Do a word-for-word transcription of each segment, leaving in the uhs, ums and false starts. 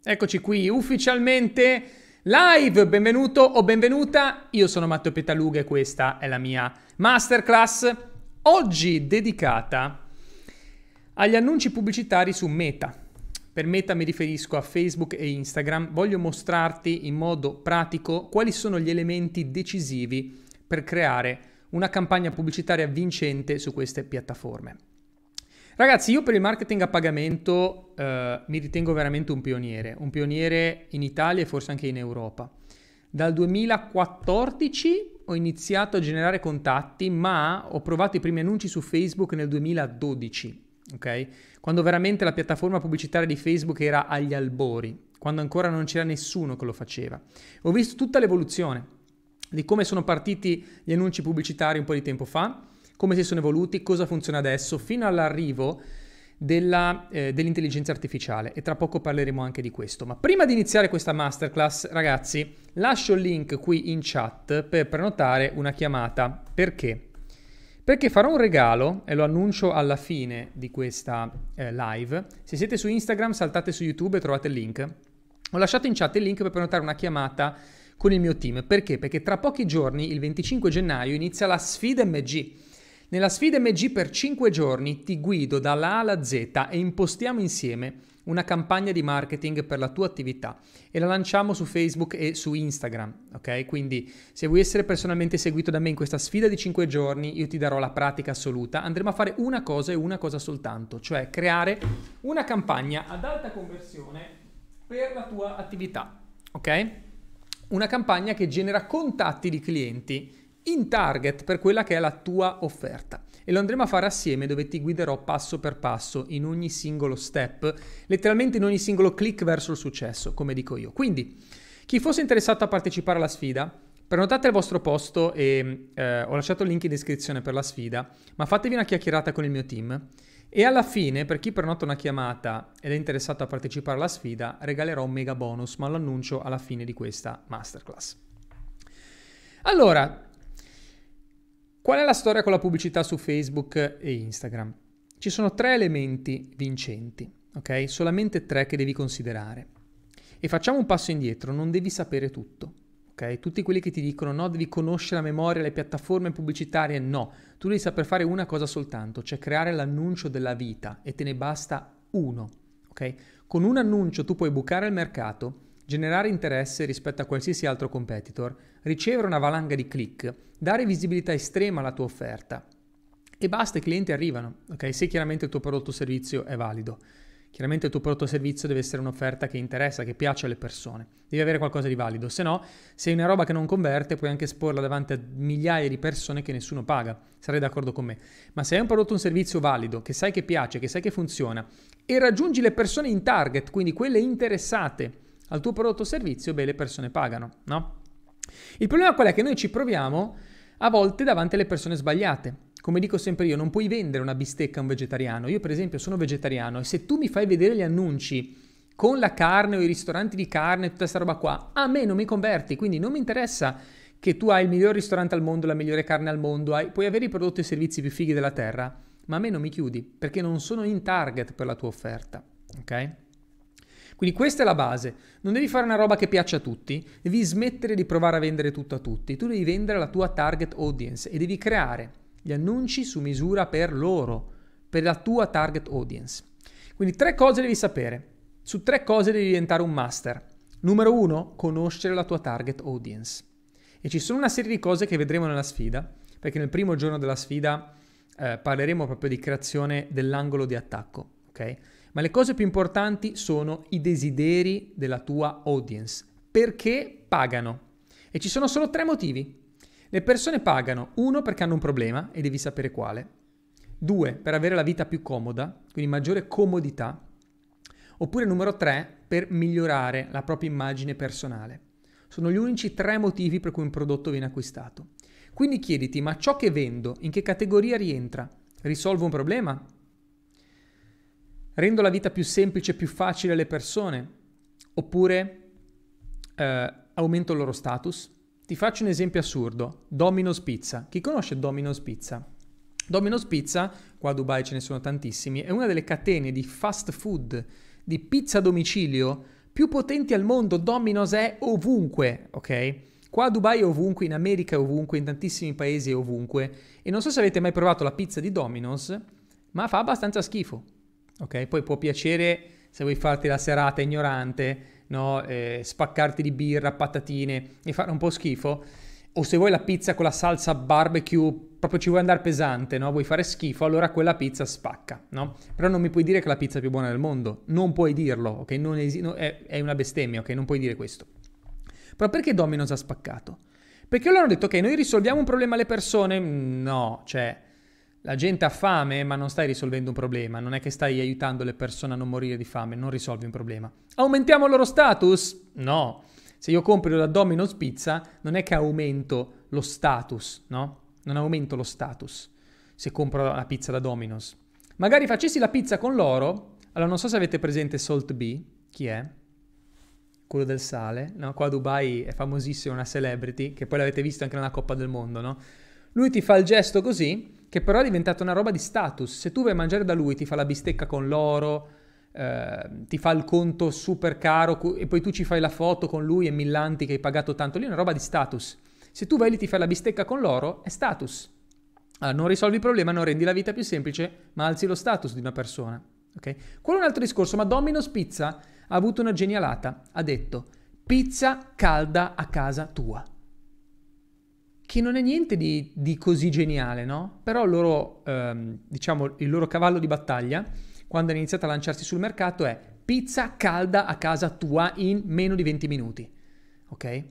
Eccoci qui ufficialmente live, benvenuto o benvenuta, io sono Matteo Petaluga e questa è la mia masterclass oggi dedicata agli annunci pubblicitari su Meta. Per Meta mi riferisco a Facebook e Instagram, voglio mostrarti in modo pratico quali sono gli elementi decisivi per creare una campagna pubblicitaria vincente su queste piattaforme. Ragazzi, io per il marketing a pagamento eh, mi ritengo veramente un pioniere, un pioniere in Italia e forse anche in Europa. Dal duemilaquattordici ho iniziato a generare contatti, ma ho provato i primi annunci su Facebook nel duemiladodici, ok? Quando veramente la piattaforma pubblicitaria di Facebook era agli albori, quando ancora non c'era nessuno che lo faceva. Ho visto tutta l'evoluzione di come sono partiti gli annunci pubblicitari un po' di tempo fa, come si sono evoluti, cosa funziona adesso, fino all'arrivo dell'intelligenza eh, dell artificiale, e tra poco parleremo anche di questo. Ma prima di iniziare questa masterclass, ragazzi, lascio il link qui in chat per prenotare una chiamata. Perché? Perché farò un regalo, e lo annuncio alla fine di questa eh, live. Se siete su Instagram, saltate su YouTube e trovate il link. Ho lasciato in chat il link per prenotare una chiamata con il mio team. Perché? Perché tra pochi giorni, il venticinque gennaio, inizia la sfida M G. Nella sfida M G per cinque giorni ti guido dalla A alla Z e impostiamo insieme una campagna di marketing per la tua attività e la lanciamo su Facebook e su Instagram, ok? Quindi se vuoi essere personalmente seguito da me in questa sfida di cinque giorni, io ti darò la pratica assoluta. Andremo a fare una cosa e una cosa soltanto, cioè creare una campagna ad alta conversione per la tua attività, ok? Una campagna che genera contatti di clienti in target per quella che è la tua offerta, e lo andremo a fare assieme, dove ti guiderò passo per passo in ogni singolo step, letteralmente in ogni singolo click verso il successo, come dico io. Quindi chi fosse interessato a partecipare alla sfida, prenotate il vostro posto e eh, ho lasciato il link in descrizione per la sfida, ma fatevi una chiacchierata con il mio team e alla fine, per chi prenota una chiamata ed è interessato a partecipare alla sfida, regalerò un mega bonus, ma lo annuncio alla fine di questa masterclass. Allora, qual è la storia con la pubblicità su Facebook e Instagram? Ci sono tre elementi vincenti, ok? Solamente tre che devi considerare. E facciamo un passo indietro, non devi sapere tutto, ok? Tutti quelli che ti dicono no, devi conoscere a memoria le piattaforme pubblicitarie, no. Tu devi saper fare una cosa soltanto, cioè creare l'annuncio della vita, e te ne basta uno, ok? Con un annuncio tu puoi bucare il mercato, generare interesse rispetto a qualsiasi altro competitor, ricevere una valanga di click, dare visibilità estrema alla tua offerta e basta, i clienti arrivano, ok? Se chiaramente il tuo prodotto o servizio è valido. Chiaramente il tuo prodotto o servizio deve essere un'offerta che interessa, che piace alle persone. Devi avere qualcosa di valido, se no, se è una roba che non converte, puoi anche esporla davanti a migliaia di persone che nessuno paga, sarei d'accordo con me. Ma se hai un prodotto o un servizio valido, che sai che piace, che sai che funziona, e raggiungi le persone in target, quindi quelle interessate al tuo prodotto o servizio, beh, le persone pagano, no? Il problema qual è? Che noi ci proviamo a volte davanti alle persone sbagliate. Come dico sempre io, non puoi vendere una bistecca a un vegetariano. Io per esempio sono vegetariano, e se tu mi fai vedere gli annunci con la carne o i ristoranti di carne e tutta questa roba qua, a me non mi converti, quindi non mi interessa che tu hai il miglior ristorante al mondo, la migliore carne al mondo, hai, puoi avere i prodotti e i servizi più fighi della terra, ma a me non mi chiudi, perché non sono in target per la tua offerta, ok? Quindi questa è la base, non devi fare una roba che piaccia a tutti, devi smettere di provare a vendere tutto a tutti, tu devi vendere la tua target audience e devi creare gli annunci su misura per loro, per la tua target audience. Quindi tre cose devi sapere, su tre cose devi diventare un master. Numero uno, conoscere la tua target audience. E ci sono una serie di cose che vedremo nella sfida, perché nel primo giorno della sfida eh, parleremo proprio di creazione dell'angolo di attacco, ok? Ma le cose più importanti sono i desideri della tua audience. Perché pagano? E ci sono solo tre motivi. Le persone pagano, uno, perché hanno un problema e devi sapere quale, due, per avere la vita più comoda, quindi maggiore comodità, oppure numero tre, per migliorare la propria immagine personale. Sono gli unici tre motivi per cui un prodotto viene acquistato. Quindi chiediti, ma ciò che vendo in che categoria rientra? Risolvo un problema? Rendo la vita più semplice, più facile alle persone, oppure eh, aumento il loro status? Ti faccio un esempio assurdo, Domino's Pizza. Chi conosce Domino's Pizza? Domino's Pizza, qua a Dubai ce ne sono tantissimi, è una delle catene di fast food, di pizza a domicilio più potenti al mondo. Domino's è ovunque, ok? Qua a Dubai è ovunque, in America è ovunque, in tantissimi paesi è ovunque. E non so se avete mai provato la pizza di Domino's, ma fa abbastanza schifo, ok? Poi può piacere se vuoi farti la serata ignorante, no? Eh, spaccarti di birra, patatine e fare un po' schifo. O se vuoi la pizza con la salsa barbecue, proprio ci vuoi andare pesante, no? Vuoi fare schifo, allora quella pizza spacca, no? Però non mi puoi dire che è la pizza più buona del mondo. Non puoi dirlo, ok? Non es- no, è, è una bestemmia, ok? Non puoi dire questo. Però perché Domino's ha spaccato? Perché loro hanno detto, ok, noi risolviamo un problema alle persone. No, cioè, la gente ha fame, ma non stai risolvendo un problema. Non è che stai aiutando le persone a non morire di fame, non risolvi un problema. Aumentiamo il loro status? No. Se io compro la Domino's Pizza, non è che aumento lo status, no? Non aumento lo status se compro la pizza da Domino's. Magari facessi la pizza con loro. Allora, non so se avete presente Salt Bae. Chi è? Quello del sale, no? Qua a Dubai è famosissimo, una celebrity, che poi l'avete visto anche nella Coppa del Mondo, no? Lui ti fa il gesto così, che però è diventata una roba di status. Se tu vai a mangiare da lui, ti fa la bistecca con l'oro, Uh, ti fa il conto super caro e poi tu ci fai la foto con lui e millanti che hai pagato tanto. Lì è una roba di status. Se tu vai lì ti fai la bistecca con l'oro, è status. Allora, non risolvi il problema, non rendi la vita più semplice, ma alzi lo status di una persona, ok? Quello è un altro discorso, ma Domino's Pizza ha avuto una genialata. Ha detto pizza calda a casa tua, che non è niente di, di così geniale, no? Però loro, ehm, diciamo, il loro cavallo di battaglia quando hanno iniziato a lanciarsi sul mercato è pizza calda a casa tua in meno di venti minuti, ok? E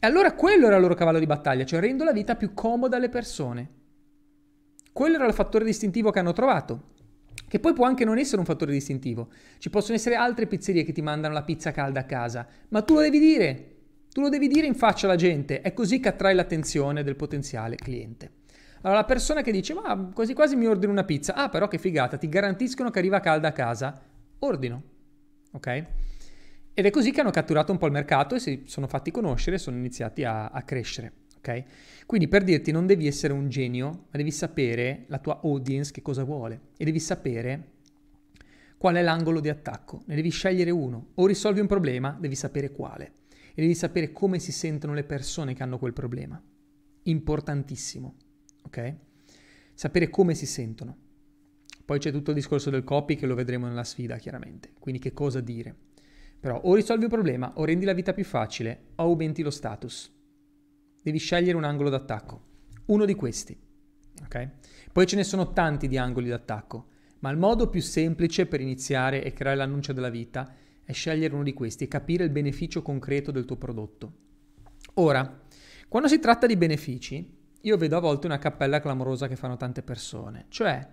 allora quello era il loro cavallo di battaglia, cioè rendo la vita più comoda alle persone. Quello era il fattore distintivo che hanno trovato, che poi può anche non essere un fattore distintivo. Ci possono essere altre pizzerie che ti mandano la pizza calda a casa, ma tu lo devi dire, tu lo devi dire in faccia alla gente, è così che attrai l'attenzione del potenziale cliente. Allora la persona che dice, ma quasi quasi mi ordino una pizza, ah però che figata, ti garantiscono che arriva calda a casa, ordino, ok? Ed è così che hanno catturato un po' il mercato e si sono fatti conoscere, sono iniziati a, a crescere, ok? Quindi per dirti, non devi essere un genio, ma devi sapere la tua audience che cosa vuole e devi sapere qual è l'angolo di attacco, ne devi scegliere uno, o risolvi un problema, devi sapere quale e devi sapere come si sentono le persone che hanno quel problema, importantissimo. Ok? Sapere come si sentono. Poi c'è tutto il discorso del copy che lo vedremo nella sfida, chiaramente. Quindi che cosa dire. Però o risolvi un problema, o rendi la vita più facile, o aumenti lo status. Devi scegliere un angolo d'attacco. Uno di questi. Ok? Poi ce ne sono tanti di angoli d'attacco, ma il modo più semplice per iniziare e creare l'annuncio della vita è scegliere uno di questi e capire il beneficio concreto del tuo prodotto. Ora, quando si tratta di benefici, io vedo a volte una cappella clamorosa che fanno tante persone, cioè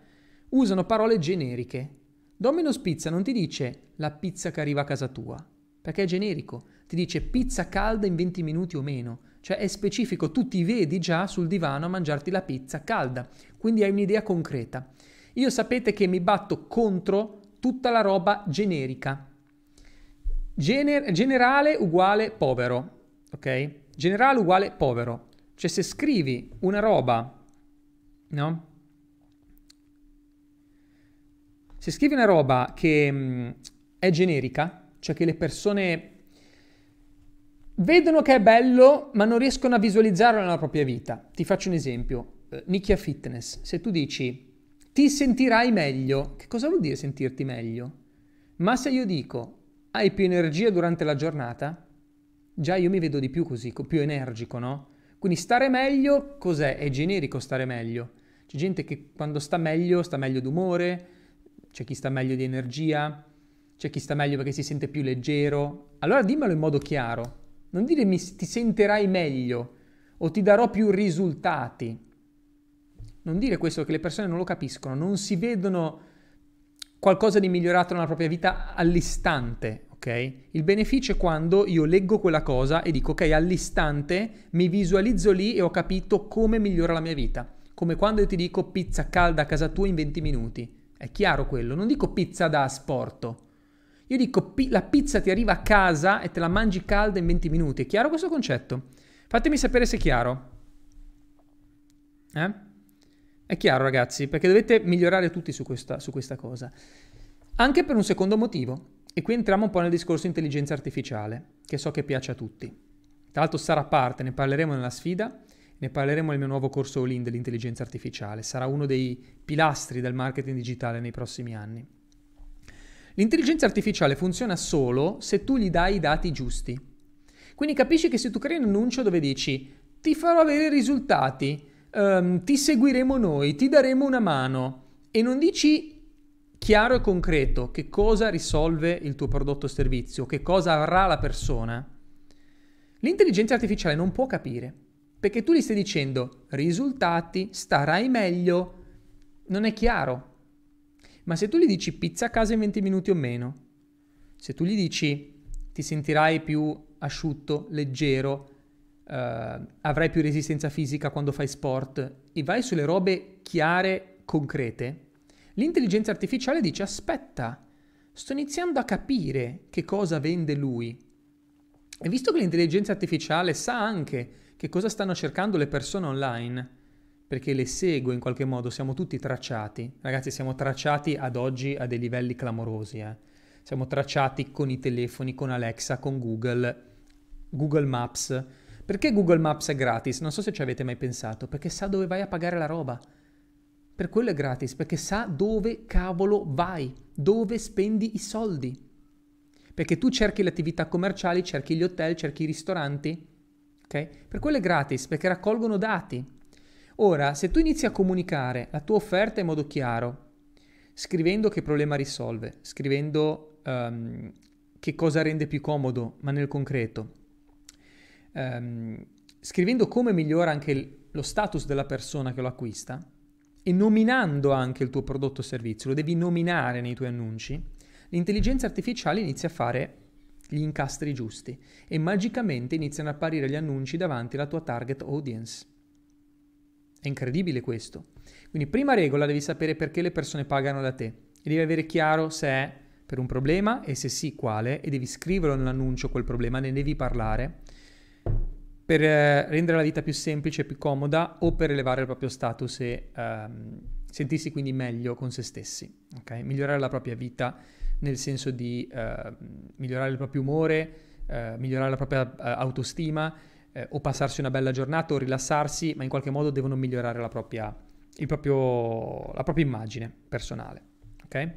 usano parole generiche. Domino's Pizza non ti dice la pizza che arriva a casa tua, perché è generico, ti dice pizza calda in venti minuti o meno, cioè è specifico, tu ti vedi già sul divano a mangiarti la pizza calda, quindi hai un'idea concreta. Io sapete che mi batto contro tutta la roba generica. Gener- generale uguale povero, ok? Generale uguale povero. Cioè se scrivi una roba, no? Se scrivi una roba che mh, è generica, cioè che le persone vedono che è bello ma non riescono a visualizzarlo nella propria vita. Ti faccio un esempio, eh, nicchia fitness. Se tu dici ti sentirai meglio, che cosa vuol dire sentirti meglio? Ma se io dico hai più energia durante la giornata, già io mi vedo di più così, più energico, no? Quindi stare meglio, cos'è? È generico stare meglio. C'è gente che quando sta meglio, sta meglio d'umore, c'è chi sta meglio di energia, c'è chi sta meglio perché si sente più leggero. Allora dimmelo in modo chiaro. Non dire mi, ti sentirai meglio o ti darò più risultati. Non dire questo che le persone non lo capiscono, non si vedono qualcosa di migliorato nella propria vita all'istante. Okay. Il beneficio è quando io leggo quella cosa e dico ok, all'istante mi visualizzo lì e ho capito come migliora la mia vita. Come quando io ti dico pizza calda a casa tua in venti minuti. È chiaro quello, non dico pizza da asporto. Io dico pi- la pizza ti arriva a casa e te la mangi calda in venti minuti. È chiaro questo concetto? Fatemi sapere se è chiaro. Eh? È chiaro ragazzi, perché dovete migliorare tutti su questa, su questa cosa. Anche per un secondo motivo. E qui entriamo un po' nel discorso intelligenza artificiale, che so che piace a tutti. Tra l'altro sarà a parte, ne parleremo nella sfida, ne parleremo nel mio nuovo corso all-in dell'intelligenza artificiale, sarà uno dei pilastri del marketing digitale nei prossimi anni. L'intelligenza artificiale funziona solo se tu gli dai i dati giusti. Quindi capisci che se tu crei un annuncio dove dici ti farò avere i risultati, um, ti seguiremo noi, ti daremo una mano, e non dici chiaro e concreto che cosa risolve il tuo prodotto o servizio, che cosa avrà la persona, l'intelligenza artificiale non può capire, perché tu gli stai dicendo risultati, starai meglio, non è chiaro. Ma se tu gli dici pizza a casa in venti minuti o meno, se tu gli dici ti sentirai più asciutto, leggero, eh, avrai più resistenza fisica quando fai sport, e vai sulle robe chiare, concrete, l'intelligenza artificiale dice aspetta, sto iniziando a capire che cosa vende lui. E visto che l'intelligenza artificiale sa anche che cosa stanno cercando le persone online, perché le segue in qualche modo, siamo tutti tracciati. Ragazzi, siamo tracciati ad oggi a dei livelli clamorosi. Eh? Siamo tracciati con i telefoni, con Alexa, con Google, Google Maps. Perché Google Maps è gratis? Non so se ci avete mai pensato, perché sa dove vai a pagare la roba. Per quello è gratis, perché sa dove cavolo vai, dove spendi i soldi. Perché tu cerchi le attività commerciali, cerchi gli hotel, cerchi i ristoranti. Okay? Per quello è gratis, perché raccolgono dati. Ora, se tu inizi a comunicare la tua offerta in modo chiaro, scrivendo che problema risolve, scrivendo um, che cosa rende più comodo, ma nel concreto, um, scrivendo come migliora anche lo status della persona che lo acquista e nominando anche il tuo prodotto o servizio, lo devi nominare nei tuoi annunci, l'intelligenza artificiale inizia a fare gli incastri giusti e magicamente iniziano ad apparire gli annunci davanti alla tua target audience. È incredibile questo. Quindi prima regola, devi sapere perché le persone pagano da te e devi avere chiaro se è per un problema e se sì quale, e devi scriverlo nell'annuncio quel problema, ne devi parlare per eh, rendere la vita più semplice, più comoda, o per elevare il proprio status e ehm, sentirsi quindi meglio con se stessi, okay? Migliorare la propria vita nel senso di eh, migliorare il proprio umore, eh, migliorare la propria eh, autostima, Eh, o passarsi una bella giornata o rilassarsi, ma in qualche modo devono migliorare la propria, il proprio, la propria immagine personale, ok?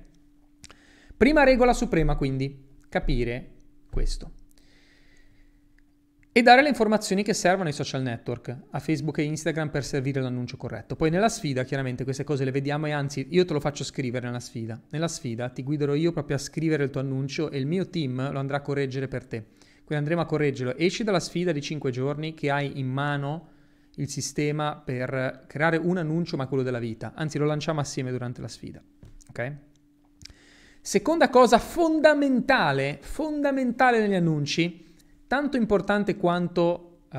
Prima regola suprema quindi, capire questo. E dare le informazioni che servono ai social network, a Facebook e Instagram, per servire l'annuncio corretto. Poi nella sfida chiaramente queste cose le vediamo, e anzi io te lo faccio scrivere nella sfida. Nella sfida ti guiderò io proprio a scrivere il tuo annuncio e il mio team lo andrà a correggere per te. Quindi andremo a correggerlo. Esci dalla sfida di cinque giorni che hai in mano il sistema per creare un annuncio, ma quello della vita. Anzi, lo lanciamo assieme durante la sfida. Okay? Seconda cosa fondamentale, fondamentale negli annunci, tanto importante quanto uh,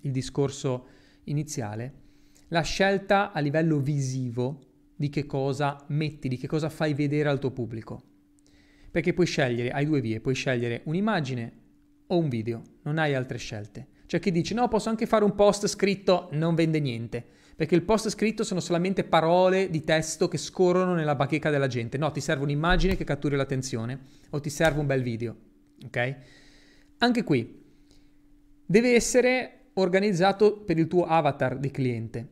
il discorso iniziale, la scelta a livello visivo di che cosa metti, di che cosa fai vedere al tuo pubblico. Perché puoi scegliere, hai due vie, puoi scegliere un'immagine o un video, non hai altre scelte. C'è chi dice no, posso anche fare un post scritto, non vende niente, perché il post scritto sono solamente parole di testo che scorrono nella bacheca della gente. No, ti serve un'immagine che catturi l'attenzione o ti serve un bel video, ok? Anche qui deve essere organizzato per il tuo avatar di cliente.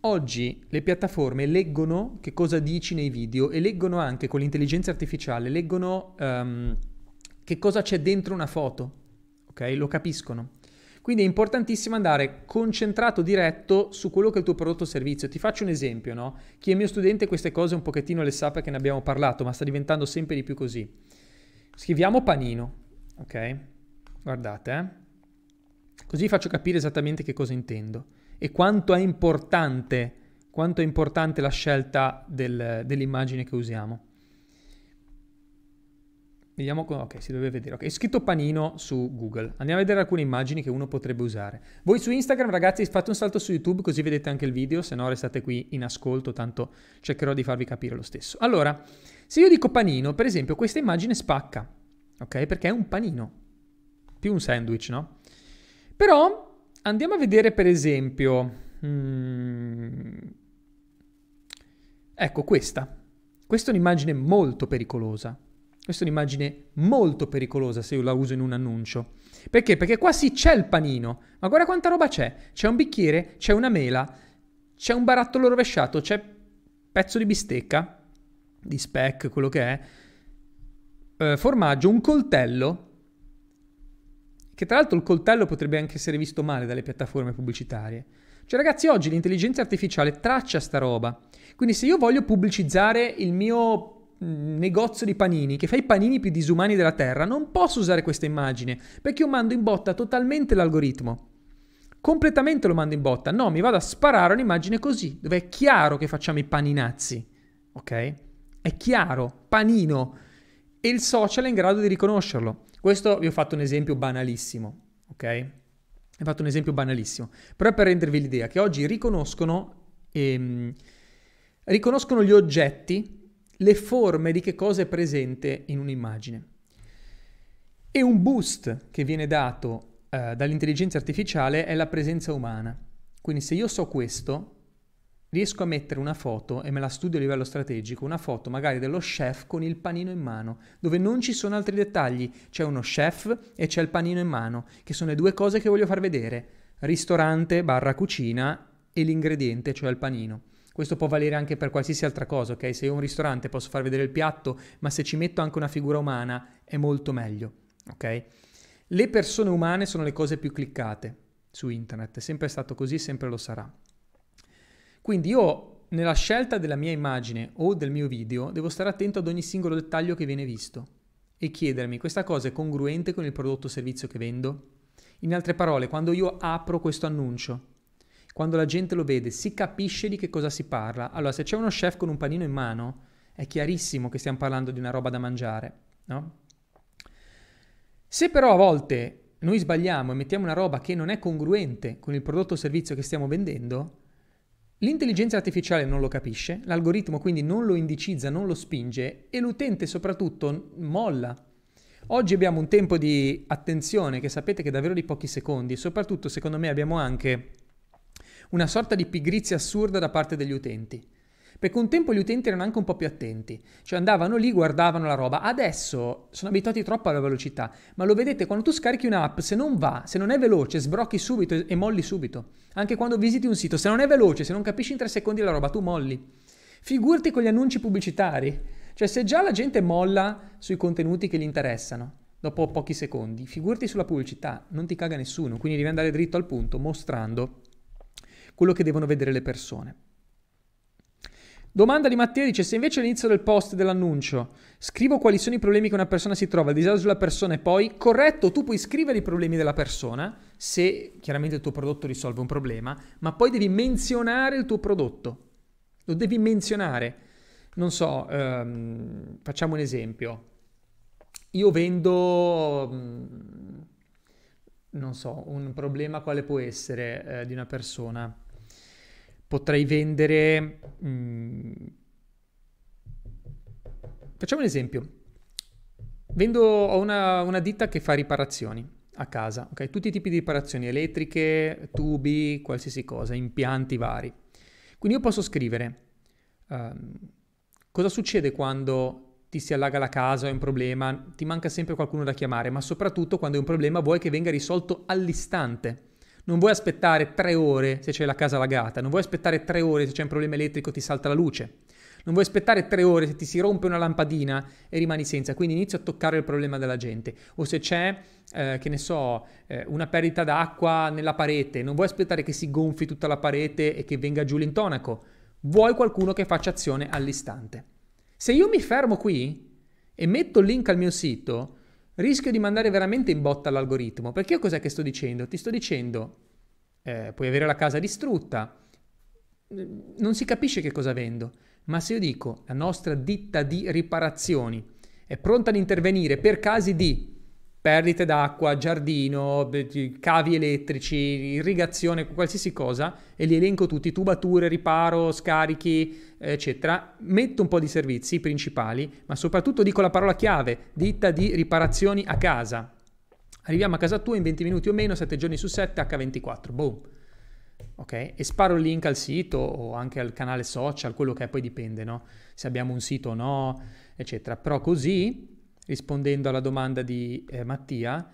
Oggi le piattaforme leggono che cosa dici nei video e leggono anche, con l'intelligenza artificiale, leggono um, che cosa c'è dentro una foto. Okay, lo capiscono. Quindi è importantissimo andare concentrato, diretto su quello che è il tuo prodotto o servizio. Ti faccio un esempio, no? Chi è mio studente queste cose un pochettino le sa perché ne abbiamo parlato, ma sta diventando sempre di più così. Scriviamo panino, ok? Guardate, eh? Così faccio capire esattamente che cosa intendo e quanto è importante, quanto è importante la scelta del, dell'immagine che usiamo. Vediamo, ok, si deve vedere. Ok, ho scritto panino su Google. Andiamo a vedere alcune immagini che uno potrebbe usare. Voi su Instagram, ragazzi, fate un salto su YouTube così vedete anche il video, se no restate qui in ascolto, tanto cercherò di farvi capire lo stesso. Allora, se io dico panino, per esempio, questa immagine spacca, ok? Perché è un panino, più un sandwich, no? Però andiamo a vedere, per esempio, mm, ecco questa. Questa è un'immagine molto pericolosa. Questa è un'immagine molto pericolosa se io la uso in un annuncio. Perché? Perché qua sì c'è il panino, ma guarda quanta roba c'è. C'è un bicchiere, c'è una mela, c'è un barattolo rovesciato, c'è pezzo di bistecca, di speck, quello che è, eh, formaggio, un coltello, che tra l'altro il coltello potrebbe anche essere visto male dalle piattaforme pubblicitarie. Cioè ragazzi, oggi l'intelligenza artificiale traccia sta roba. Quindi se io voglio pubblicizzare il mio negozio di panini, che fa i panini più disumani della terra, non posso usare questa immagine, perché io mando in botta totalmente l'algoritmo, completamente lo mando in botta. No, mi vado a sparare un'immagine così, dove è chiaro che facciamo i paninazzi, ok? È chiaro, panino, e il social è in grado di riconoscerlo. Questo vi ho fatto un esempio banalissimo, ok? Ho fatto un esempio banalissimo, però è per rendervi l'idea che oggi riconoscono ehm, riconoscono gli oggetti, le forme di che cosa è presente in un'immagine. E un boost che viene dato eh, dall'intelligenza artificiale è la presenza umana. Quindi se io so questo, riesco a mettere una foto, e me la studio a livello strategico, una foto magari dello chef con il panino in mano, dove non ci sono altri dettagli, c'è uno chef e c'è il panino in mano, che sono le due cose che voglio far vedere, ristorante barra cucina e l'ingrediente, cioè il panino. Questo può valere anche per qualsiasi altra cosa, ok? Se io ho un ristorante posso far vedere il piatto, ma se ci metto anche una figura umana è molto meglio, ok? Le persone umane sono le cose più cliccate su internet, è sempre stato così, sempre lo sarà. Quindi io nella scelta della mia immagine o del mio video devo stare attento ad ogni singolo dettaglio che viene visto e chiedermi: questa cosa è congruente con il prodotto o servizio che vendo? In altre parole, quando io apro questo annuncio, quando la gente lo vede, si capisce di che cosa si parla. Allora, se c'è uno chef con un panino in mano, è chiarissimo che stiamo parlando di una roba da mangiare, no? Se però a volte noi sbagliamo e mettiamo una roba che non è congruente con il prodotto o servizio che stiamo vendendo, l'intelligenza artificiale non lo capisce, l'algoritmo quindi non lo indicizza, non lo spinge, e l'utente soprattutto molla. Oggi abbiamo un tempo di attenzione che sapete che è davvero di pochi secondi, e soprattutto secondo me abbiamo anche una sorta di pigrizia assurda da parte degli utenti. Perché un tempo gli utenti erano anche un po' più attenti, cioè andavano lì, guardavano la roba. Adesso sono abituati troppo alla velocità, ma lo vedete, quando tu scarichi un'app, se non va, se non è veloce, sbrocchi subito e molli subito. Anche quando visiti un sito, se non è veloce, se non capisci in tre secondi la roba, tu molli. Figurati con gli annunci pubblicitari, cioè se già la gente molla sui contenuti che gli interessano dopo pochi secondi, figurati sulla pubblicità, non ti caga nessuno. Quindi devi andare dritto al punto, mostrando quello che devono vedere le persone. Domanda di Matteo, dice: se invece all'inizio del post dell'annuncio scrivo quali sono i problemi che una persona si trova, il disagio della persona, e poi, corretto, tu puoi scrivere i problemi della persona, se chiaramente il tuo prodotto risolve un problema, ma poi devi menzionare il tuo prodotto, lo devi menzionare. Non so, ehm, facciamo un esempio, io vendo... Mh, non so, un problema quale può essere eh, di una persona. Potrei vendere... Mh, facciamo un esempio. Vendo, ho una, una ditta che fa riparazioni a casa, ok? Tutti i tipi di riparazioni, elettriche, tubi, qualsiasi cosa, impianti vari. Quindi io posso scrivere um, cosa succede quando ti si allaga la casa, è un problema, ti manca sempre qualcuno da chiamare, ma soprattutto quando è un problema vuoi che venga risolto all'istante. Non vuoi aspettare tre ore se c'è la casa allagata, non vuoi aspettare tre ore se c'è un problema elettrico ti salta la luce, non vuoi aspettare tre ore se ti si rompe una lampadina e rimani senza. Quindi inizio a toccare il problema della gente. O se c'è, eh, che ne so, eh, una perdita d'acqua nella parete, non vuoi aspettare che si gonfi tutta la parete e che venga giù l'intonaco, vuoi qualcuno che faccia azione all'istante. Se io mi fermo qui e metto il link al mio sito, rischio di mandare veramente in botta l'algoritmo. Perché io cos'è che sto dicendo? Ti sto dicendo, eh, puoi avere la casa distrutta, non si capisce che cosa vendo. Ma se io dico, la nostra ditta di riparazioni è pronta ad intervenire per casi di perdite d'acqua, giardino, cavi elettrici, irrigazione, qualsiasi cosa, e li elenco tutti, tubature, riparo, scarichi, eccetera, metto un po' di servizi principali, ma soprattutto dico la parola chiave, ditta di riparazioni a casa. Arriviamo a casa tua in venti minuti o meno, sette giorni su sette, acca ventiquattro, boom. Ok? E sparo il link al sito o anche al canale social, quello che è, poi dipende, no? Se abbiamo un sito o no, eccetera. Però così rispondendo alla domanda di eh, Mattia,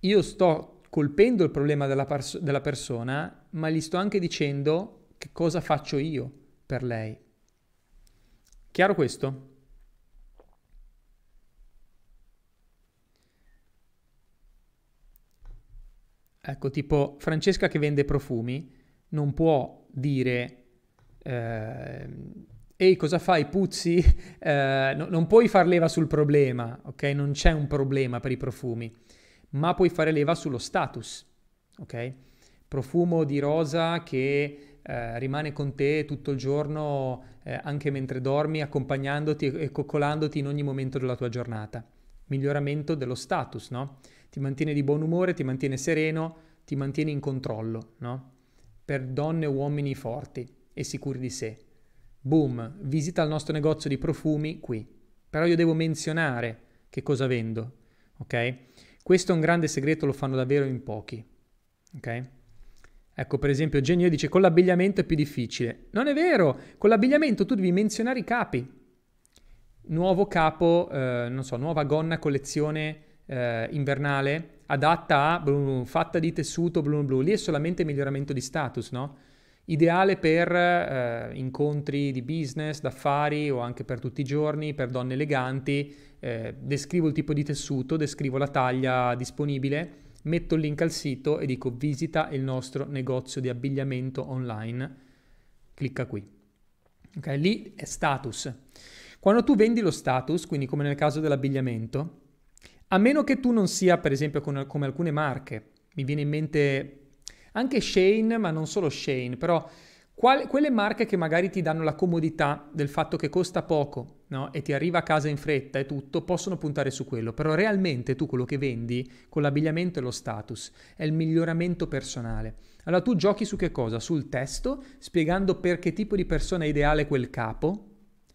io sto colpendo il problema della, pers- della persona, ma gli sto anche dicendo che cosa faccio io per lei. Chiaro questo? Ecco, tipo Francesca che vende profumi non può dire eh, ehi, cosa fai, puzzi? Eh, no, non puoi far leva sul problema, ok? Non c'è un problema per i profumi, ma puoi fare leva sullo status, ok? Profumo di rosa che eh, rimane con te tutto il giorno, eh, anche mentre dormi, accompagnandoti e coccolandoti in ogni momento della tua giornata. Miglioramento dello status, no? Ti mantiene di buon umore, ti mantiene sereno, ti mantiene in controllo, no? Per donne e uomini forti e sicuri di sé. Boom, visita il nostro negozio di profumi qui. Però io devo menzionare che cosa vendo, ok? Questo è un grande segreto, lo fanno davvero in pochi, ok? Ecco, per esempio, Genio dice con l'abbigliamento è più difficile. Non è vero, con l'abbigliamento tu devi menzionare i capi. Nuovo capo, eh, non so, nuova gonna collezione Eh, invernale adatta a blu, blu, fatta di tessuto blu blu, lì è solamente miglioramento di status, no? Ideale per eh, incontri di business, d'affari o anche per tutti i giorni, per donne eleganti. Eh, descrivo il tipo di tessuto, descrivo la taglia disponibile, metto il link al sito e dico visita il nostro negozio di abbigliamento online, clicca qui, ok? Lì è status. Quando tu vendi lo status, quindi come nel caso dell'abbigliamento, a meno che tu non sia, per esempio, con, come alcune marche, mi viene in mente anche SHEIN, ma non solo SHEIN, però qual, quelle marche che magari ti danno la comodità del fatto che costa poco, no? E ti arriva a casa in fretta e tutto, possono puntare su quello. Però realmente tu quello che vendi con l'abbigliamento e lo status è il miglioramento personale. Allora tu giochi su che cosa? Sul testo, spiegando per che tipo di persona è ideale quel capo,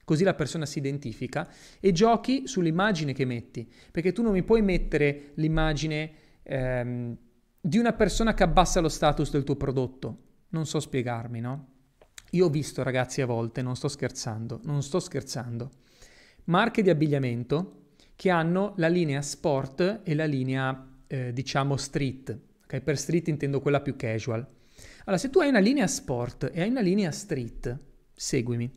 così la persona si identifica, e giochi sull'immagine che metti, perché tu non mi puoi mettere l'immagine ehm, di una persona che abbassa lo status del tuo prodotto. Non so spiegarmi, no? Io ho visto, ragazzi, a volte, non sto scherzando, non sto scherzando, marche di abbigliamento che hanno la linea sport e la linea, eh, diciamo, street. Okay? Per street intendo quella più casual. Allora, se tu hai una linea sport e hai una linea street, seguimi,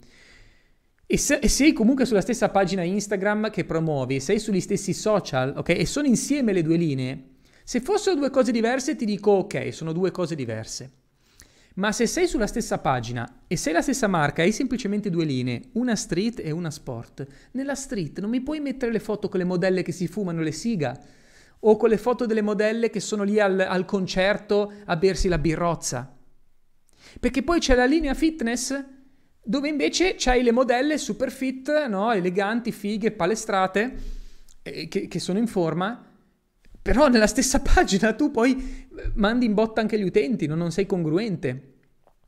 e se, e sei comunque sulla stessa pagina Instagram che promuovi, sei sugli stessi social, ok? E sono insieme le due linee. Se fossero due cose diverse ti dico ok, sono due cose diverse. Ma se sei sulla stessa pagina e sei la stessa marca, hai semplicemente due linee, una street e una sport. Nella street non mi puoi mettere le foto con le modelle che si fumano le siga o con le foto delle modelle che sono lì al, al concerto a bersi la birrozza. Perché poi c'è la linea fitness, dove invece c'hai le modelle super fit, no? Eleganti, fighe, palestrate, eh, che, che sono in forma, però nella stessa pagina tu poi mandi in botta anche gli utenti, no? Non sei congruente.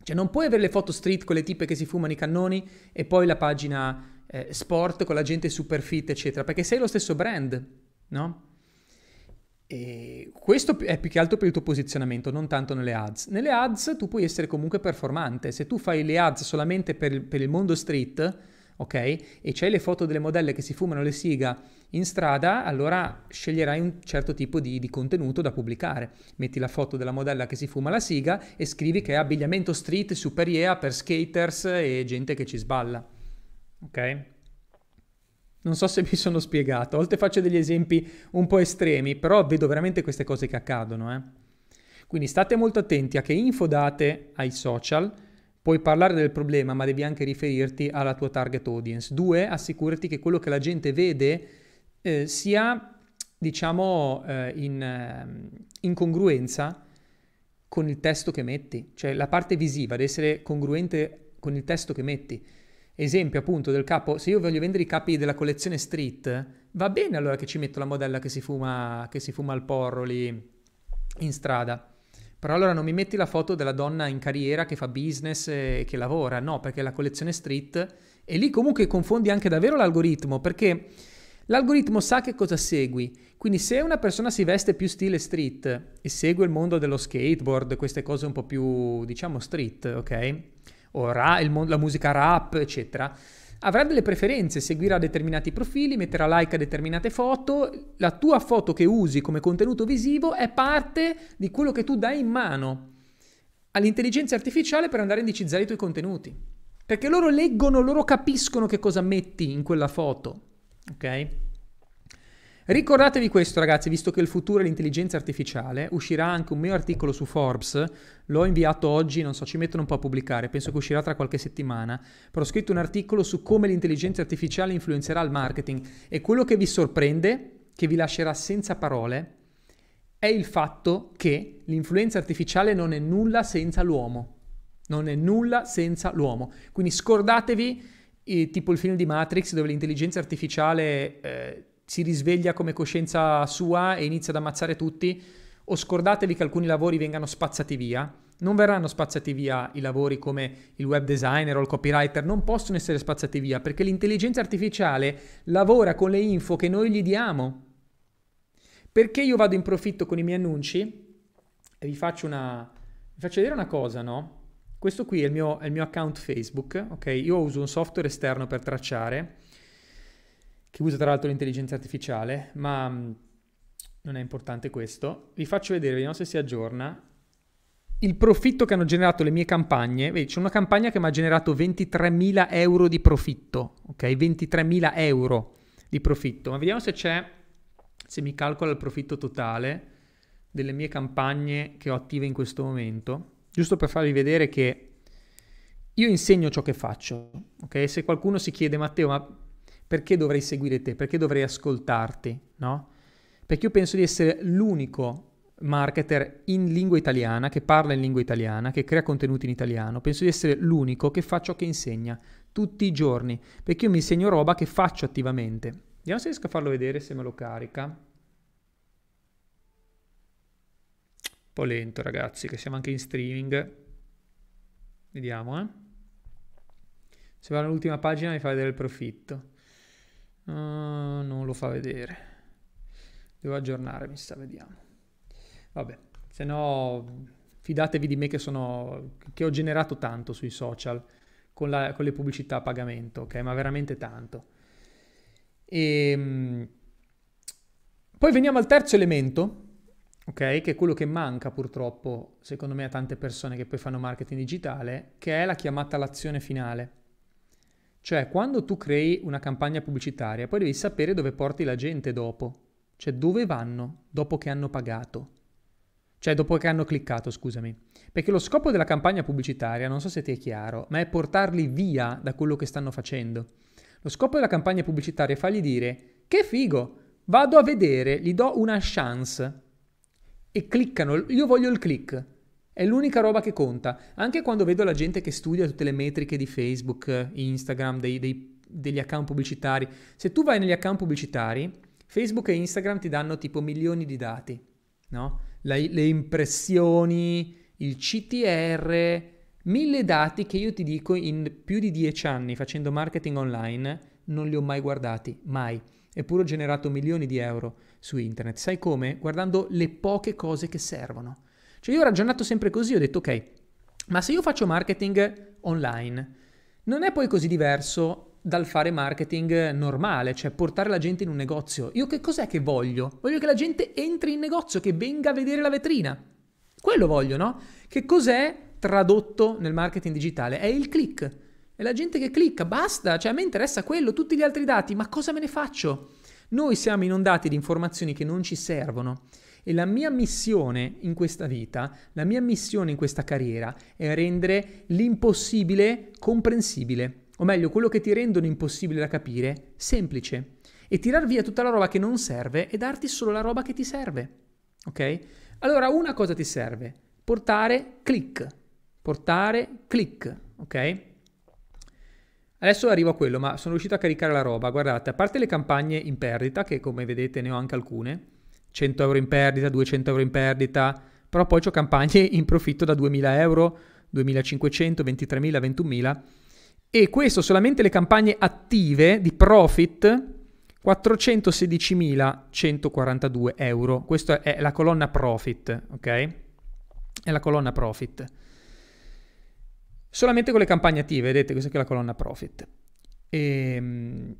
Cioè non puoi avere le foto street con le tipe che si fumano i cannoni e poi la pagina eh, sport con la gente super fit, eccetera, perché sei lo stesso brand, no? E questo è più che altro per il tuo posizionamento, non tanto nelle ads. Nelle ads tu puoi essere comunque performante. Se tu fai le ads solamente per il, per il mondo street, ok, e c'hai le foto delle modelle che si fumano le siga in strada, allora sceglierai un certo tipo di, di contenuto da pubblicare. Metti la foto della modella che si fuma la siga e scrivi che è abbigliamento street super yeah per skaters e gente che ci sballa, ok? Non so se mi sono spiegato, a volte faccio degli esempi un po' estremi, però vedo veramente queste cose che accadono. Eh? Quindi state molto attenti a che info date ai social, puoi parlare del problema, ma devi anche riferirti alla tua target audience. Due, assicurati che quello che la gente vede eh, sia, diciamo, eh, in, eh, in congruenza con il testo che metti, cioè la parte visiva deve essere congruente con il testo che metti. Esempio appunto del capo, se io voglio vendere i capi della collezione street, va bene allora che ci metto la modella che si fuma, che si fuma il porro lì in strada, però allora non mi metti la foto della donna in carriera che fa business e che lavora, no, perché è la collezione street e lì comunque confondi anche davvero l'algoritmo, perché l'algoritmo sa che cosa segui, quindi se una persona si veste più stile street e segue il mondo dello skateboard, queste cose un po' più, diciamo, street, ok? O ra, il, la musica rap, eccetera, avrà delle preferenze, seguirà determinati profili, metterà like a determinate foto, la tua foto che usi come contenuto visivo è parte di quello che tu dai in mano all'intelligenza artificiale per andare a indicizzare i tuoi contenuti, perché loro leggono, loro capiscono che cosa metti in quella foto, ok? Ricordatevi questo, ragazzi, visto che il futuro è l'intelligenza artificiale. Uscirà anche un mio articolo su Forbes, l'ho inviato oggi, non so, ci mettono un po' a pubblicare, penso che uscirà tra qualche settimana, però ho scritto un articolo su come l'intelligenza artificiale influenzerà il marketing, e quello che vi sorprende, che vi lascerà senza parole, è il fatto che l'influenza artificiale non è nulla senza l'uomo, non è nulla senza l'uomo, quindi scordatevi eh, tipo il film di Matrix dove l'intelligenza artificiale... Eh, si risveglia come coscienza sua e inizia ad ammazzare tutti, o scordatevi che alcuni lavori vengano spazzati via. Non verranno spazzati via i lavori come il web designer o il copywriter, non possono essere spazzati via, perché l'intelligenza artificiale lavora con le info che noi gli diamo. Perché io vado in profitto con i miei annunci? E vi faccio una... vi faccio vedere una cosa, no? Questo qui è il mio, è il mio account Facebook, ok? Io uso un software esterno per tracciare, che usa tra l'altro l'intelligenza artificiale, ma non è importante questo. Vi faccio vedere, vediamo se si aggiorna, il profitto che hanno generato le mie campagne. Vedi, c'è una campagna che mi ha generato ventitremila euro di profitto, ok? ventitremila euro di profitto, ma vediamo se c'è, se mi calcola il profitto totale delle mie campagne che ho attive in questo momento, giusto per farvi vedere che io insegno ciò che faccio, ok? Se qualcuno si chiede, Matteo, ma perché dovrei seguire te? Perché dovrei ascoltarti? No? Perché io penso di essere l'unico marketer in lingua italiana, che parla in lingua italiana, che crea contenuti in italiano. Penso di essere l'unico che fa ciò che insegna tutti i giorni, perché io mi insegno roba che faccio attivamente. Vediamo se riesco a farlo vedere, se me lo carica. Un po' lento, ragazzi, che siamo anche in streaming. Vediamo, eh. Se vado all'ultima pagina mi fa vedere il profitto. Uh, non lo fa vedere, devo aggiornare, mi sta, vediamo. Vabbè, se no fidatevi di me che sono che ho generato tanto sui social con, la, con le pubblicità a pagamento, ok? Ma veramente tanto. E poi veniamo al terzo elemento, ok? Che è quello che manca purtroppo, secondo me, a tante persone che poi fanno marketing digitale, che è la chiamata all'azione finale. Cioè, quando tu crei una campagna pubblicitaria, poi devi sapere dove porti la gente dopo. Cioè, dove vanno dopo che hanno pagato. Cioè, dopo che hanno cliccato, scusami. Perché lo scopo della campagna pubblicitaria, non so se ti è chiaro, ma è portarli via da quello che stanno facendo. Lo scopo della campagna pubblicitaria è fargli dire: che figo, vado a vedere, gli do una chance. E cliccano, io voglio il click. È l'unica roba che conta. Anche quando vedo la gente che studia tutte le metriche di Facebook, Instagram, dei, dei, degli account pubblicitari. Se tu vai negli account pubblicitari, Facebook e Instagram ti danno tipo milioni di dati, no? La, le impressioni, il C T R, mille dati che io ti dico in più di dieci anni facendo marketing online non li ho mai guardati, mai. Eppure ho generato milioni di euro su internet. Sai come? Guardando le poche cose che servono. Cioè, io ho ragionato sempre così, ho detto ok, ma se io faccio marketing online non è poi così diverso dal fare marketing normale, cioè portare la gente in un negozio. Io che cos'è che voglio? Voglio che la gente entri in negozio, che venga a vedere la vetrina. Quello voglio, no? Che cos'è tradotto nel marketing digitale? È il click. È la gente che clicca, basta, cioè a me interessa quello, tutti gli altri dati, ma cosa me ne faccio? Noi siamo inondati di informazioni che non ci servono. E la mia missione in questa vita, la mia missione in questa carriera è rendere l'impossibile comprensibile, o meglio, quello che ti rendono impossibile da capire, semplice, e tirar via tutta la roba che non serve e darti solo la roba che ti serve, ok? Allora, una cosa ti serve: portare click, portare click, ok? Adesso arrivo a quello, ma sono riuscito a caricare la roba, guardate, a parte le campagne in perdita, che come vedete ne ho anche alcune, cento euro in perdita, duecento euro in perdita, però poi ho campagne in profitto da duemila euro, duemilacinquecento, ventitremila, ventunomila, e questo solamente le campagne attive di profit, quattrocentosedicimila centoquarantadue euro, questa è la colonna profit, ok? È la colonna profit. Solamente con le campagne attive, vedete, questa è la colonna profit. E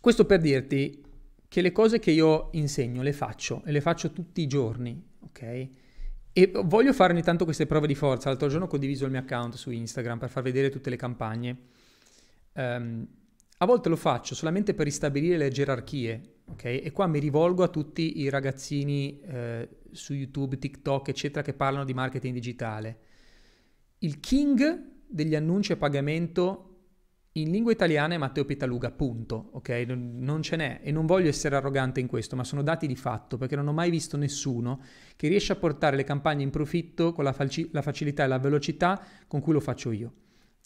questo per dirti che le cose che io insegno le faccio e le faccio tutti i giorni, ok? E voglio fare ogni tanto queste prove di forza. L'altro giorno ho condiviso il mio account su Instagram per far vedere tutte le campagne. Um, a volte lo faccio solamente per ristabilire le gerarchie, ok? E qua mi rivolgo a tutti i ragazzini eh, su YouTube, TikTok, eccetera, che parlano di marketing digitale. Il king degli annunci a pagamento in lingua italiana è Matteo Petaluga, punto, ok? Non ce n'è, e non voglio essere arrogante in questo, ma sono dati di fatto, perché non ho mai visto nessuno che riesce a portare le campagne in profitto con la, la facilità e la velocità con cui lo faccio io,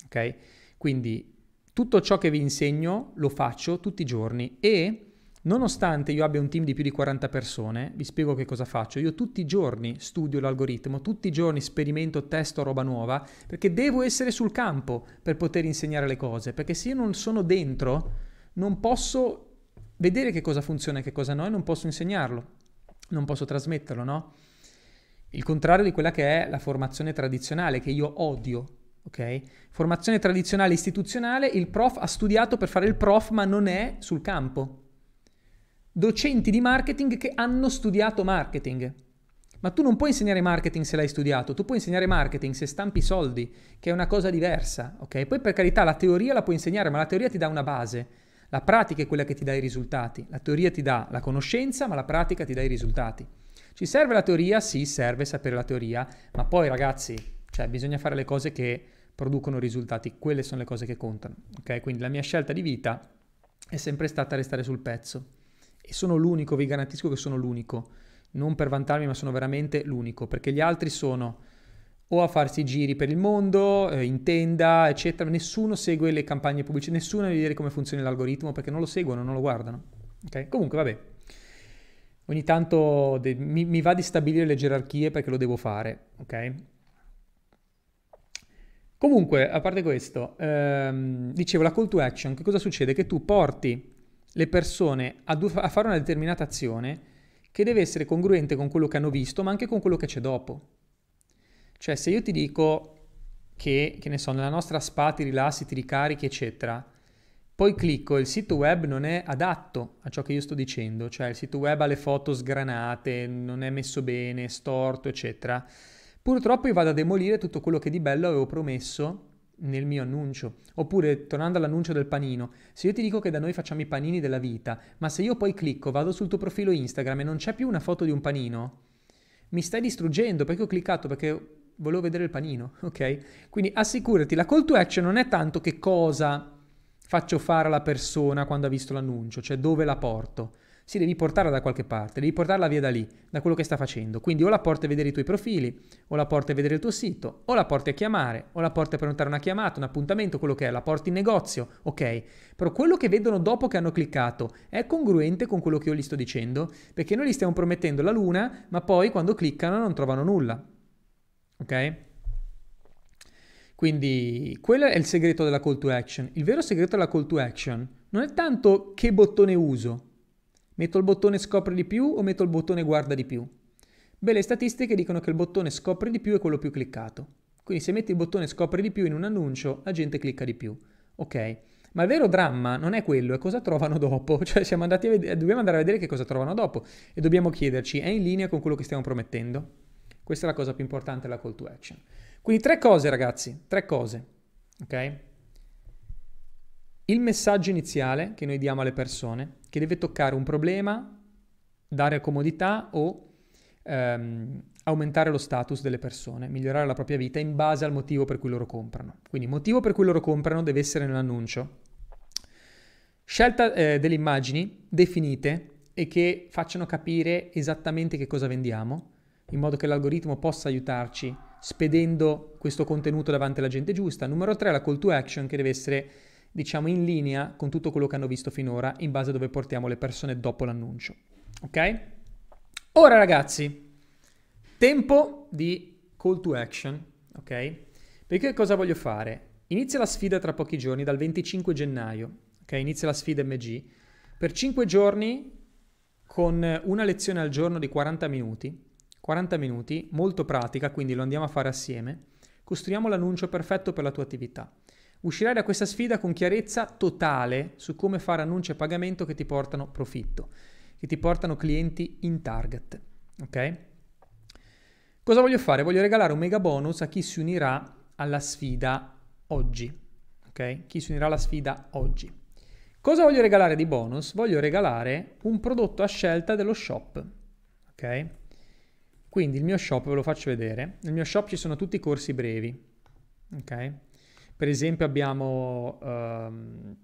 ok? Quindi tutto ciò che vi insegno lo faccio tutti i giorni, e nonostante io abbia un team di più di quaranta persone, vi spiego che cosa faccio. Io tutti i giorni studio l'algoritmo, tutti i giorni sperimento, testo roba nuova, perché devo essere sul campo per poter insegnare le cose, perché se io non sono dentro non posso vedere che cosa funziona e che cosa no, e non posso insegnarlo, non posso trasmetterlo, no? Il contrario di quella che è la formazione tradizionale, che io odio, ok? Formazione tradizionale istituzionale, il prof ha studiato per fare il prof ma non è sul campo. Docenti di marketing che hanno studiato marketing. Ma tu non puoi insegnare marketing se l'hai studiato, tu puoi insegnare marketing se stampi soldi, che è una cosa diversa, ok? Poi per carità la teoria la puoi insegnare, ma la teoria ti dà una base, la pratica è quella che ti dà i risultati. La teoria ti dà la conoscenza, ma la pratica ti dà i risultati. Ci serve la teoria? Sì, serve sapere la teoria, ma poi ragazzi, cioè bisogna fare le cose che producono risultati, quelle sono le cose che contano, ok? Quindi la mia scelta di vita è sempre stata restare sul pezzo. E sono l'unico, vi garantisco che sono l'unico, non per vantarmi, ma sono veramente l'unico, perché gli altri sono o a farsi giri per il mondo, eh, in tenda, eccetera. Nessuno segue le campagne pubbliche, nessuno deve vedere come funziona l'algoritmo, perché non lo seguono, non lo guardano, ok? Comunque vabbè, ogni tanto mi, mi va di stabilire le gerarchie perché lo devo fare, ok? Comunque, a parte questo, ehm, dicevo, la call to action, che cosa succede? Che tu porti le persone a, a fare una determinata azione che deve essere congruente con quello che hanno visto, ma anche con quello che c'è dopo. Cioè, se io ti dico che, che ne so, nella nostra spa ti rilassi, ti ricarichi, eccetera, poi clicco, il sito web non è adatto a ciò che io sto dicendo, cioè il sito web ha le foto sgranate, non è messo bene, storto, eccetera, purtroppo io vado a demolire tutto quello che di bello avevo promesso nel mio annuncio. Oppure, tornando all'annuncio del panino, se io ti dico che da noi facciamo i panini della vita, ma se io poi clicco, vado sul tuo profilo Instagram e non c'è più una foto di un panino, mi stai distruggendo, perché ho cliccato perché volevo vedere il panino, ok? Quindi assicurati, la call to action non è tanto che cosa faccio fare alla persona quando ha visto l'annuncio, cioè dove la porto. Sì, devi portarla da qualche parte, devi portarla via da lì, da quello che sta facendo. Quindi o la porti a vedere i tuoi profili, o la porti a vedere il tuo sito, o la porti a chiamare, o la porti a prenotare una chiamata, un appuntamento, quello che è, la porti in negozio, ok? Però quello che vedono dopo che hanno cliccato è congruente con quello che io gli sto dicendo, perché noi gli stiamo promettendo la luna, ma poi quando cliccano non trovano nulla, ok? Quindi quello è il segreto della call to action. Il vero segreto della call to action non è tanto che bottone uso. Metto il bottone scopri di più o metto il bottone guarda di più? Beh, le statistiche dicono che il bottone scopri di più è quello più cliccato. Quindi se metti il bottone scopri di più in un annuncio, la gente clicca di più. Ok, ma il vero dramma non è quello, è cosa trovano dopo. Cioè siamo andati a vedere, dobbiamo andare a vedere che cosa trovano dopo e dobbiamo chiederci, è in linea con quello che stiamo promettendo? Questa è la cosa più importante della call to action. Quindi tre cose ragazzi, tre cose, ok? Il messaggio iniziale che noi diamo alle persone, che deve toccare un problema, dare comodità o ehm, aumentare lo status delle persone, migliorare la propria vita in base al motivo per cui loro comprano. Quindi il motivo per cui loro comprano deve essere nell'annuncio. Scelta eh, delle immagini definite e che facciano capire esattamente che cosa vendiamo, in modo che l'algoritmo possa aiutarci spedendo questo contenuto davanti alla gente giusta. Numero tre, la call to action, che deve essere, diciamo, in linea con tutto quello che hanno visto finora, in base a dove portiamo le persone dopo l'annuncio, ok? Ora ragazzi, tempo di call to action, ok? Perché cosa voglio fare? Inizia la sfida tra pochi giorni, dal venticinque gennaio, ok? Inizia la sfida M G, per cinque giorni con una lezione al giorno di quaranta minuti, quaranta minuti, molto pratica, quindi lo andiamo a fare assieme, costruiamo l'annuncio perfetto per la tua attività. Uscirai da questa sfida con chiarezza totale su come fare annunci a pagamento che ti portano profitto, che ti portano clienti in target, ok? Cosa voglio fare? Voglio regalare un mega bonus a chi si unirà alla sfida oggi, ok? Chi si unirà alla sfida oggi. Cosa voglio regalare di bonus? Voglio regalare un prodotto a scelta dello shop, ok? Quindi il mio shop ve lo faccio vedere. Nel mio shop ci sono tutti i corsi brevi, ok? Per esempio abbiamo um,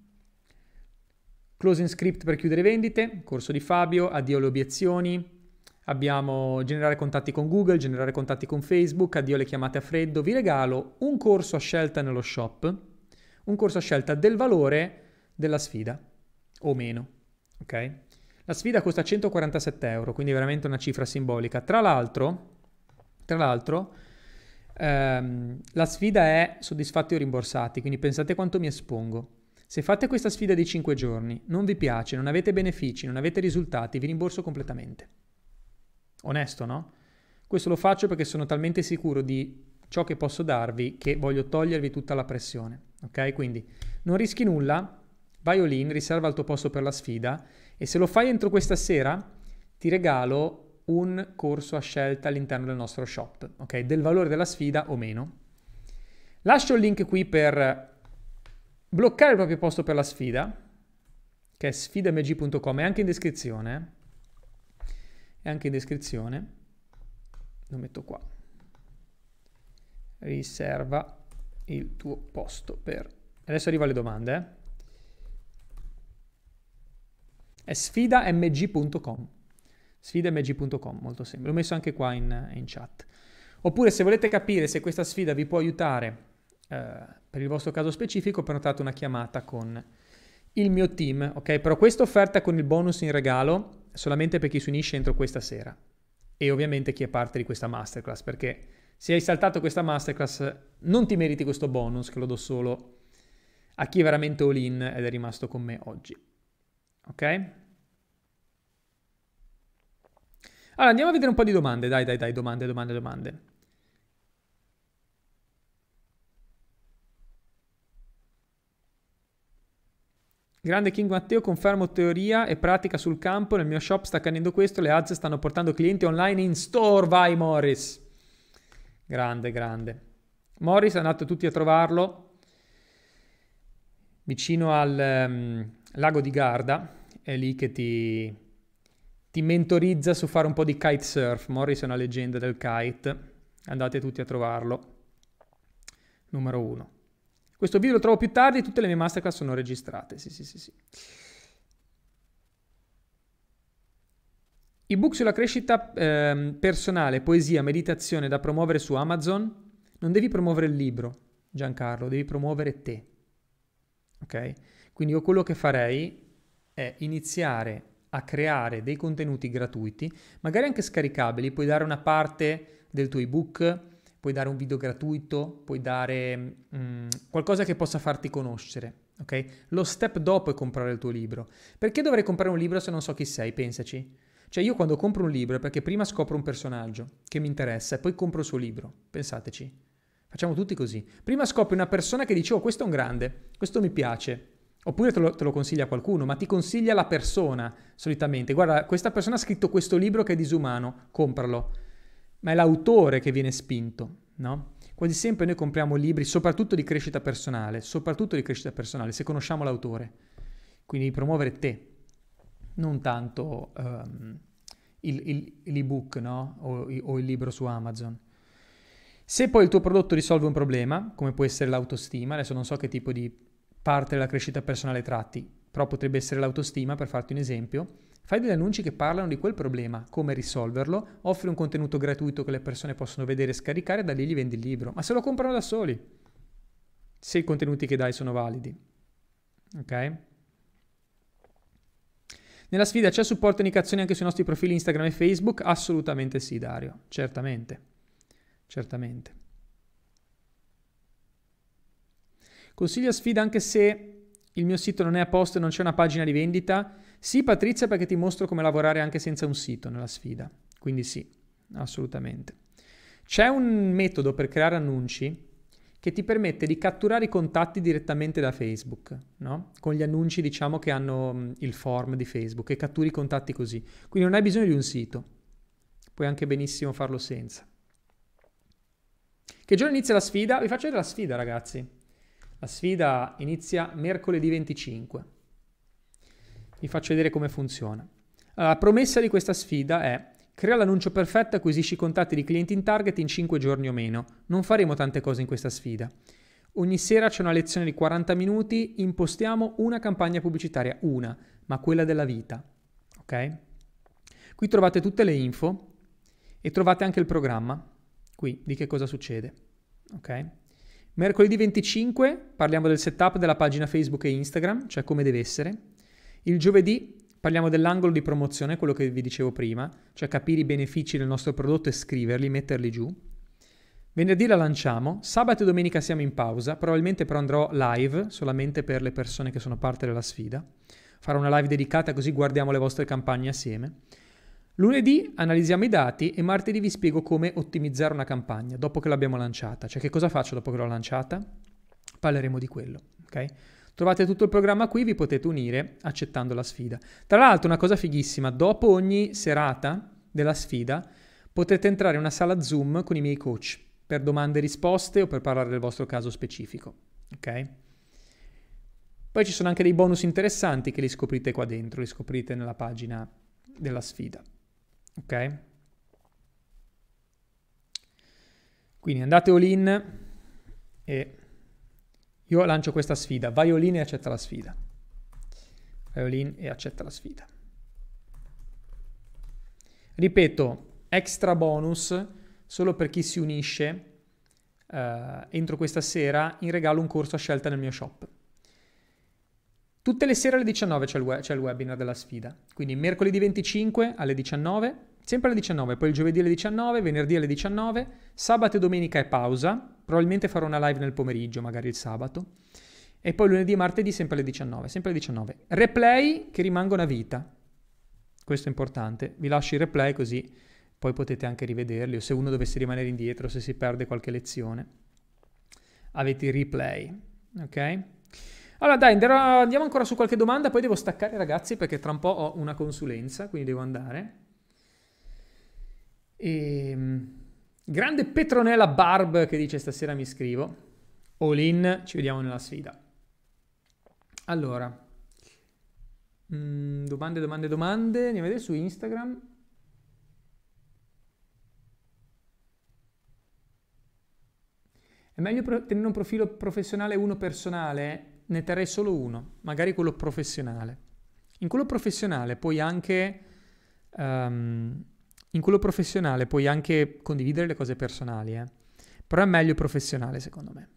Closing Script per chiudere vendite, corso di Fabio, addio alle obiezioni, abbiamo generare contatti con Google, generare contatti con Facebook, addio alle chiamate a freddo. Vi regalo un corso a scelta nello shop, un corso a scelta del valore della sfida, o meno, ok? La sfida costa centoquarantasette euro, quindi è veramente una cifra simbolica. Tra l'altro, tra l'altro, ehm, la sfida è soddisfatti o rimborsati, quindi pensate quanto mi espongo. Se fate questa sfida di cinque giorni, non vi piace, non avete benefici, non avete risultati, vi rimborso completamente. Onesto, no? Questo lo faccio perché sono talmente sicuro di ciò che posso darvi che voglio togliervi tutta la pressione, ok? Quindi non rischi nulla, vai all in, riserva il tuo posto per la sfida e se lo fai entro questa sera ti regalo un corso a scelta all'interno del nostro shop, ok? Del valore della sfida o meno. Lascio il link qui per bloccare il proprio posto per la sfida, che è sfida m g punto com, è anche in descrizione, è anche in descrizione, lo metto qua, riserva il tuo posto per... Adesso arriva le domande, eh. È sfida m g punto com, sfida m g punto com, molto semplice, l'ho messo anche qua in, in chat. Oppure se volete capire se questa sfida vi può aiutare eh, per il vostro caso specifico, prenotate una chiamata con il mio team, ok? Però questa offerta con il bonus in regalo è solamente per chi si unisce entro questa sera e ovviamente chi è parte di questa masterclass, perché se hai saltato questa masterclass non ti meriti questo bonus che lo do solo a chi è veramente all in ed è rimasto con me oggi. Ok? Allora andiamo a vedere un po' di domande, dai dai dai, domande, domande, domande. Grande King Matteo, confermo teoria e pratica sul campo, nel mio shop sta accadendo questo, le ads stanno portando clienti online in store, vai Morris! Grande, grande. Morris è andato tutti a trovarlo vicino al um, lago di Garda, è lì che ti, ti mentorizza su fare un po' di kitesurf. Morris è una leggenda del kite, andate tutti a trovarlo, numero uno. Questo video lo trovo più tardi, tutte le mie masterclass sono registrate, sì sì sì sì. Ebook sulla crescita eh, personale, poesia, meditazione da promuovere su Amazon. Non devi promuovere il libro, Giancarlo, devi promuovere te, ok? Quindi io quello che farei è iniziare a creare dei contenuti gratuiti, magari anche scaricabili, puoi dare una parte del tuo ebook, puoi dare un video gratuito, puoi dare mh, qualcosa che possa farti conoscere, ok? Lo step dopo è comprare il tuo libro. Perché dovrei comprare un libro se non so chi sei? Pensaci. Cioè io quando compro un libro è perché prima scopro un personaggio che mi interessa e poi compro il suo libro. Pensateci. Facciamo tutti così. Prima scopri una persona che dice, oh, questo è un grande, questo mi piace. Oppure te lo, te lo consiglia qualcuno, ma ti consiglia la persona solitamente. Guarda, questa persona ha scritto questo libro che è disumano, compralo. Ma è l'autore che viene spinto, no? Quasi sempre noi compriamo libri, soprattutto di crescita personale, soprattutto di crescita personale, se conosciamo l'autore. Quindi promuovere te, non tanto um, l'ebook, no? O, o il libro su Amazon. Se poi il tuo prodotto risolve un problema, come può essere l'autostima, adesso non so che tipo di parte della crescita personale tratti, però potrebbe essere l'autostima, per farti un esempio, fai degli annunci che parlano di quel problema, come risolverlo, offri un contenuto gratuito che le persone possono vedere e scaricare, da lì gli vendi il libro. Ma se lo comprano da soli, se i contenuti che dai sono validi. Ok? Nella sfida c'è supporto e indicazioni anche sui nostri profili Instagram e Facebook? Assolutamente sì, Dario. Certamente. Certamente. Consiglio sfida anche se il mio sito non è a posto e non c'è una pagina di vendita? Sì, Patrizia, perché ti mostro come lavorare anche senza un sito nella sfida. Quindi sì, assolutamente. C'è un metodo per creare annunci che ti permette di catturare i contatti direttamente da Facebook, no? Con gli annunci, diciamo, che hanno il form di Facebook e catturi i contatti così. Quindi non hai bisogno di un sito, puoi anche benissimo farlo senza. Che giorno inizia la sfida? Vi faccio vedere la sfida, ragazzi. La sfida inizia mercoledì venticinque. Vi faccio vedere come funziona. Allora, la promessa di questa sfida è: crea l'annuncio perfetto, acquisisci contatti di clienti in target in cinque giorni o meno. Non faremo tante cose in questa sfida. Ogni sera c'è una lezione di quaranta minuti, impostiamo una campagna pubblicitaria, una, ma quella della vita, ok? Qui trovate tutte le info e trovate anche il programma, qui, di che cosa succede, ok? Mercoledì venticinque parliamo del setup della pagina Facebook e Instagram, cioè come deve essere. Il giovedì parliamo dell'angolo di promozione, quello che vi dicevo prima, cioè capire i benefici del nostro prodotto e scriverli, metterli giù. Venerdì la lanciamo, sabato e domenica siamo in pausa, probabilmente però andrò live solamente per le persone che sono parte della sfida. Farò una live dedicata così guardiamo le vostre campagne assieme. Lunedì analizziamo i dati e martedì vi spiego come ottimizzare una campagna dopo che l'abbiamo lanciata, cioè che cosa faccio dopo che l'ho lanciata, parleremo di quello, ok? Trovate tutto il programma qui, vi potete unire accettando la sfida. Tra l'altro una cosa fighissima, dopo ogni serata della sfida potete entrare in una sala Zoom con i miei coach per domande e risposte o per parlare del vostro caso specifico, ok? Poi ci sono anche dei bonus interessanti che li scoprite qua dentro, li scoprite nella pagina della sfida, ok? Quindi andate all in e... io lancio questa sfida, vai all in e accetta la sfida. Vai all in e accetta la sfida. Ripeto, extra bonus solo per chi si unisce eh, entro questa sera, in regalo un corso a scelta nel mio shop. Tutte le sere alle diciannove c'è il, we- c'è il webinar della sfida, quindi mercoledì venticinque alle diciannove, sempre alle diciannove, poi il giovedì alle diciannove, venerdì alle diciannove, sabato e domenica è pausa. Probabilmente farò una live nel pomeriggio, magari il sabato. E poi lunedì e martedì sempre alle diciannove, sempre alle diciannove. Replay che rimangono a vita. Questo è importante. Vi lascio i replay così poi potete anche rivederli, o se uno dovesse rimanere indietro, se si perde qualche lezione, avete i replay, ok? Allora dai, andiamo ancora su qualche domanda, poi devo staccare, ragazzi, perché tra un po' ho una consulenza, quindi devo andare. Ehm... Grande Petronella Barb che dice stasera mi iscrivo. All in, ci vediamo nella sfida. Allora, mh, domande, domande, domande. Andiamo a vedere su Instagram. È meglio tenere un profilo professionale e uno personale? Ne terrei solo uno, magari quello professionale. In quello professionale puoi anche... Um, In quello professionale puoi anche condividere le cose personali, eh? Però è meglio professionale, secondo me.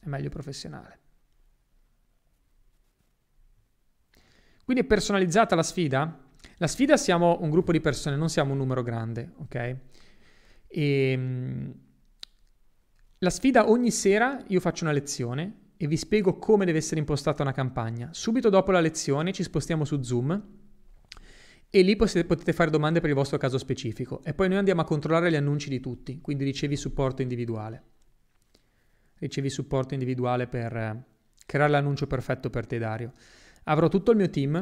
È meglio professionale. Quindi è personalizzata la sfida? La sfida siamo un gruppo di persone, non siamo un numero grande, ok? E... la sfida ogni sera io faccio una lezione e vi spiego come deve essere impostata una campagna. Subito dopo la lezione ci spostiamo su Zoom e lì potete fare domande per il vostro caso specifico e poi noi andiamo a controllare gli annunci di tutti, quindi ricevi supporto individuale. Ricevi supporto individuale per creare l'annuncio perfetto per te, Dario. Avrò tutto il mio team,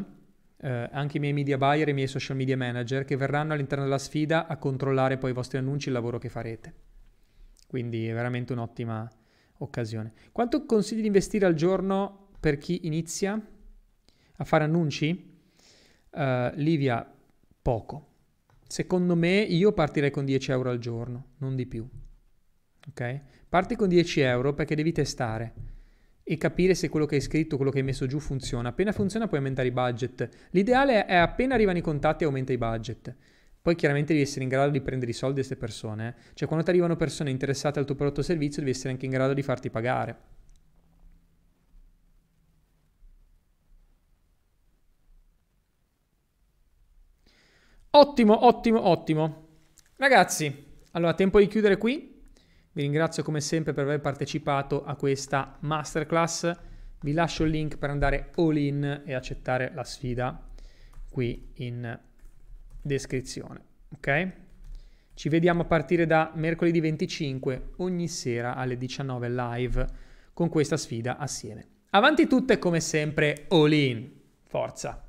eh, anche i miei media buyer e i miei social media manager che verranno all'interno della sfida a controllare poi i vostri annunci e il lavoro che farete. Quindi è veramente un'ottima occasione. Quanto consigli di investire al giorno per chi inizia a fare annunci? Uh, Livia, poco. Secondo me io partirei con dieci euro al giorno, non di più. Ok? Parti con dieci euro perché devi testare e capire se quello che hai scritto, quello che hai messo giù funziona. Appena funziona puoi aumentare i budget. L'ideale è appena arrivano i contatti aumenta i budget. Poi chiaramente devi essere in grado di prendere i soldi da queste persone. Eh? Cioè quando ti arrivano persone interessate al tuo prodotto o servizio devi essere anche in grado di farti pagare. Ottimo, ottimo, ottimo. Ragazzi, allora tempo di chiudere qui. Vi ringrazio come sempre per aver partecipato a questa masterclass. Vi lascio il link per andare all in e accettare la sfida qui in descrizione. Ok? Ci vediamo a partire da mercoledì venticinque, ogni sera alle diciannove live con questa sfida assieme. Avanti tutte come sempre, all in, forza!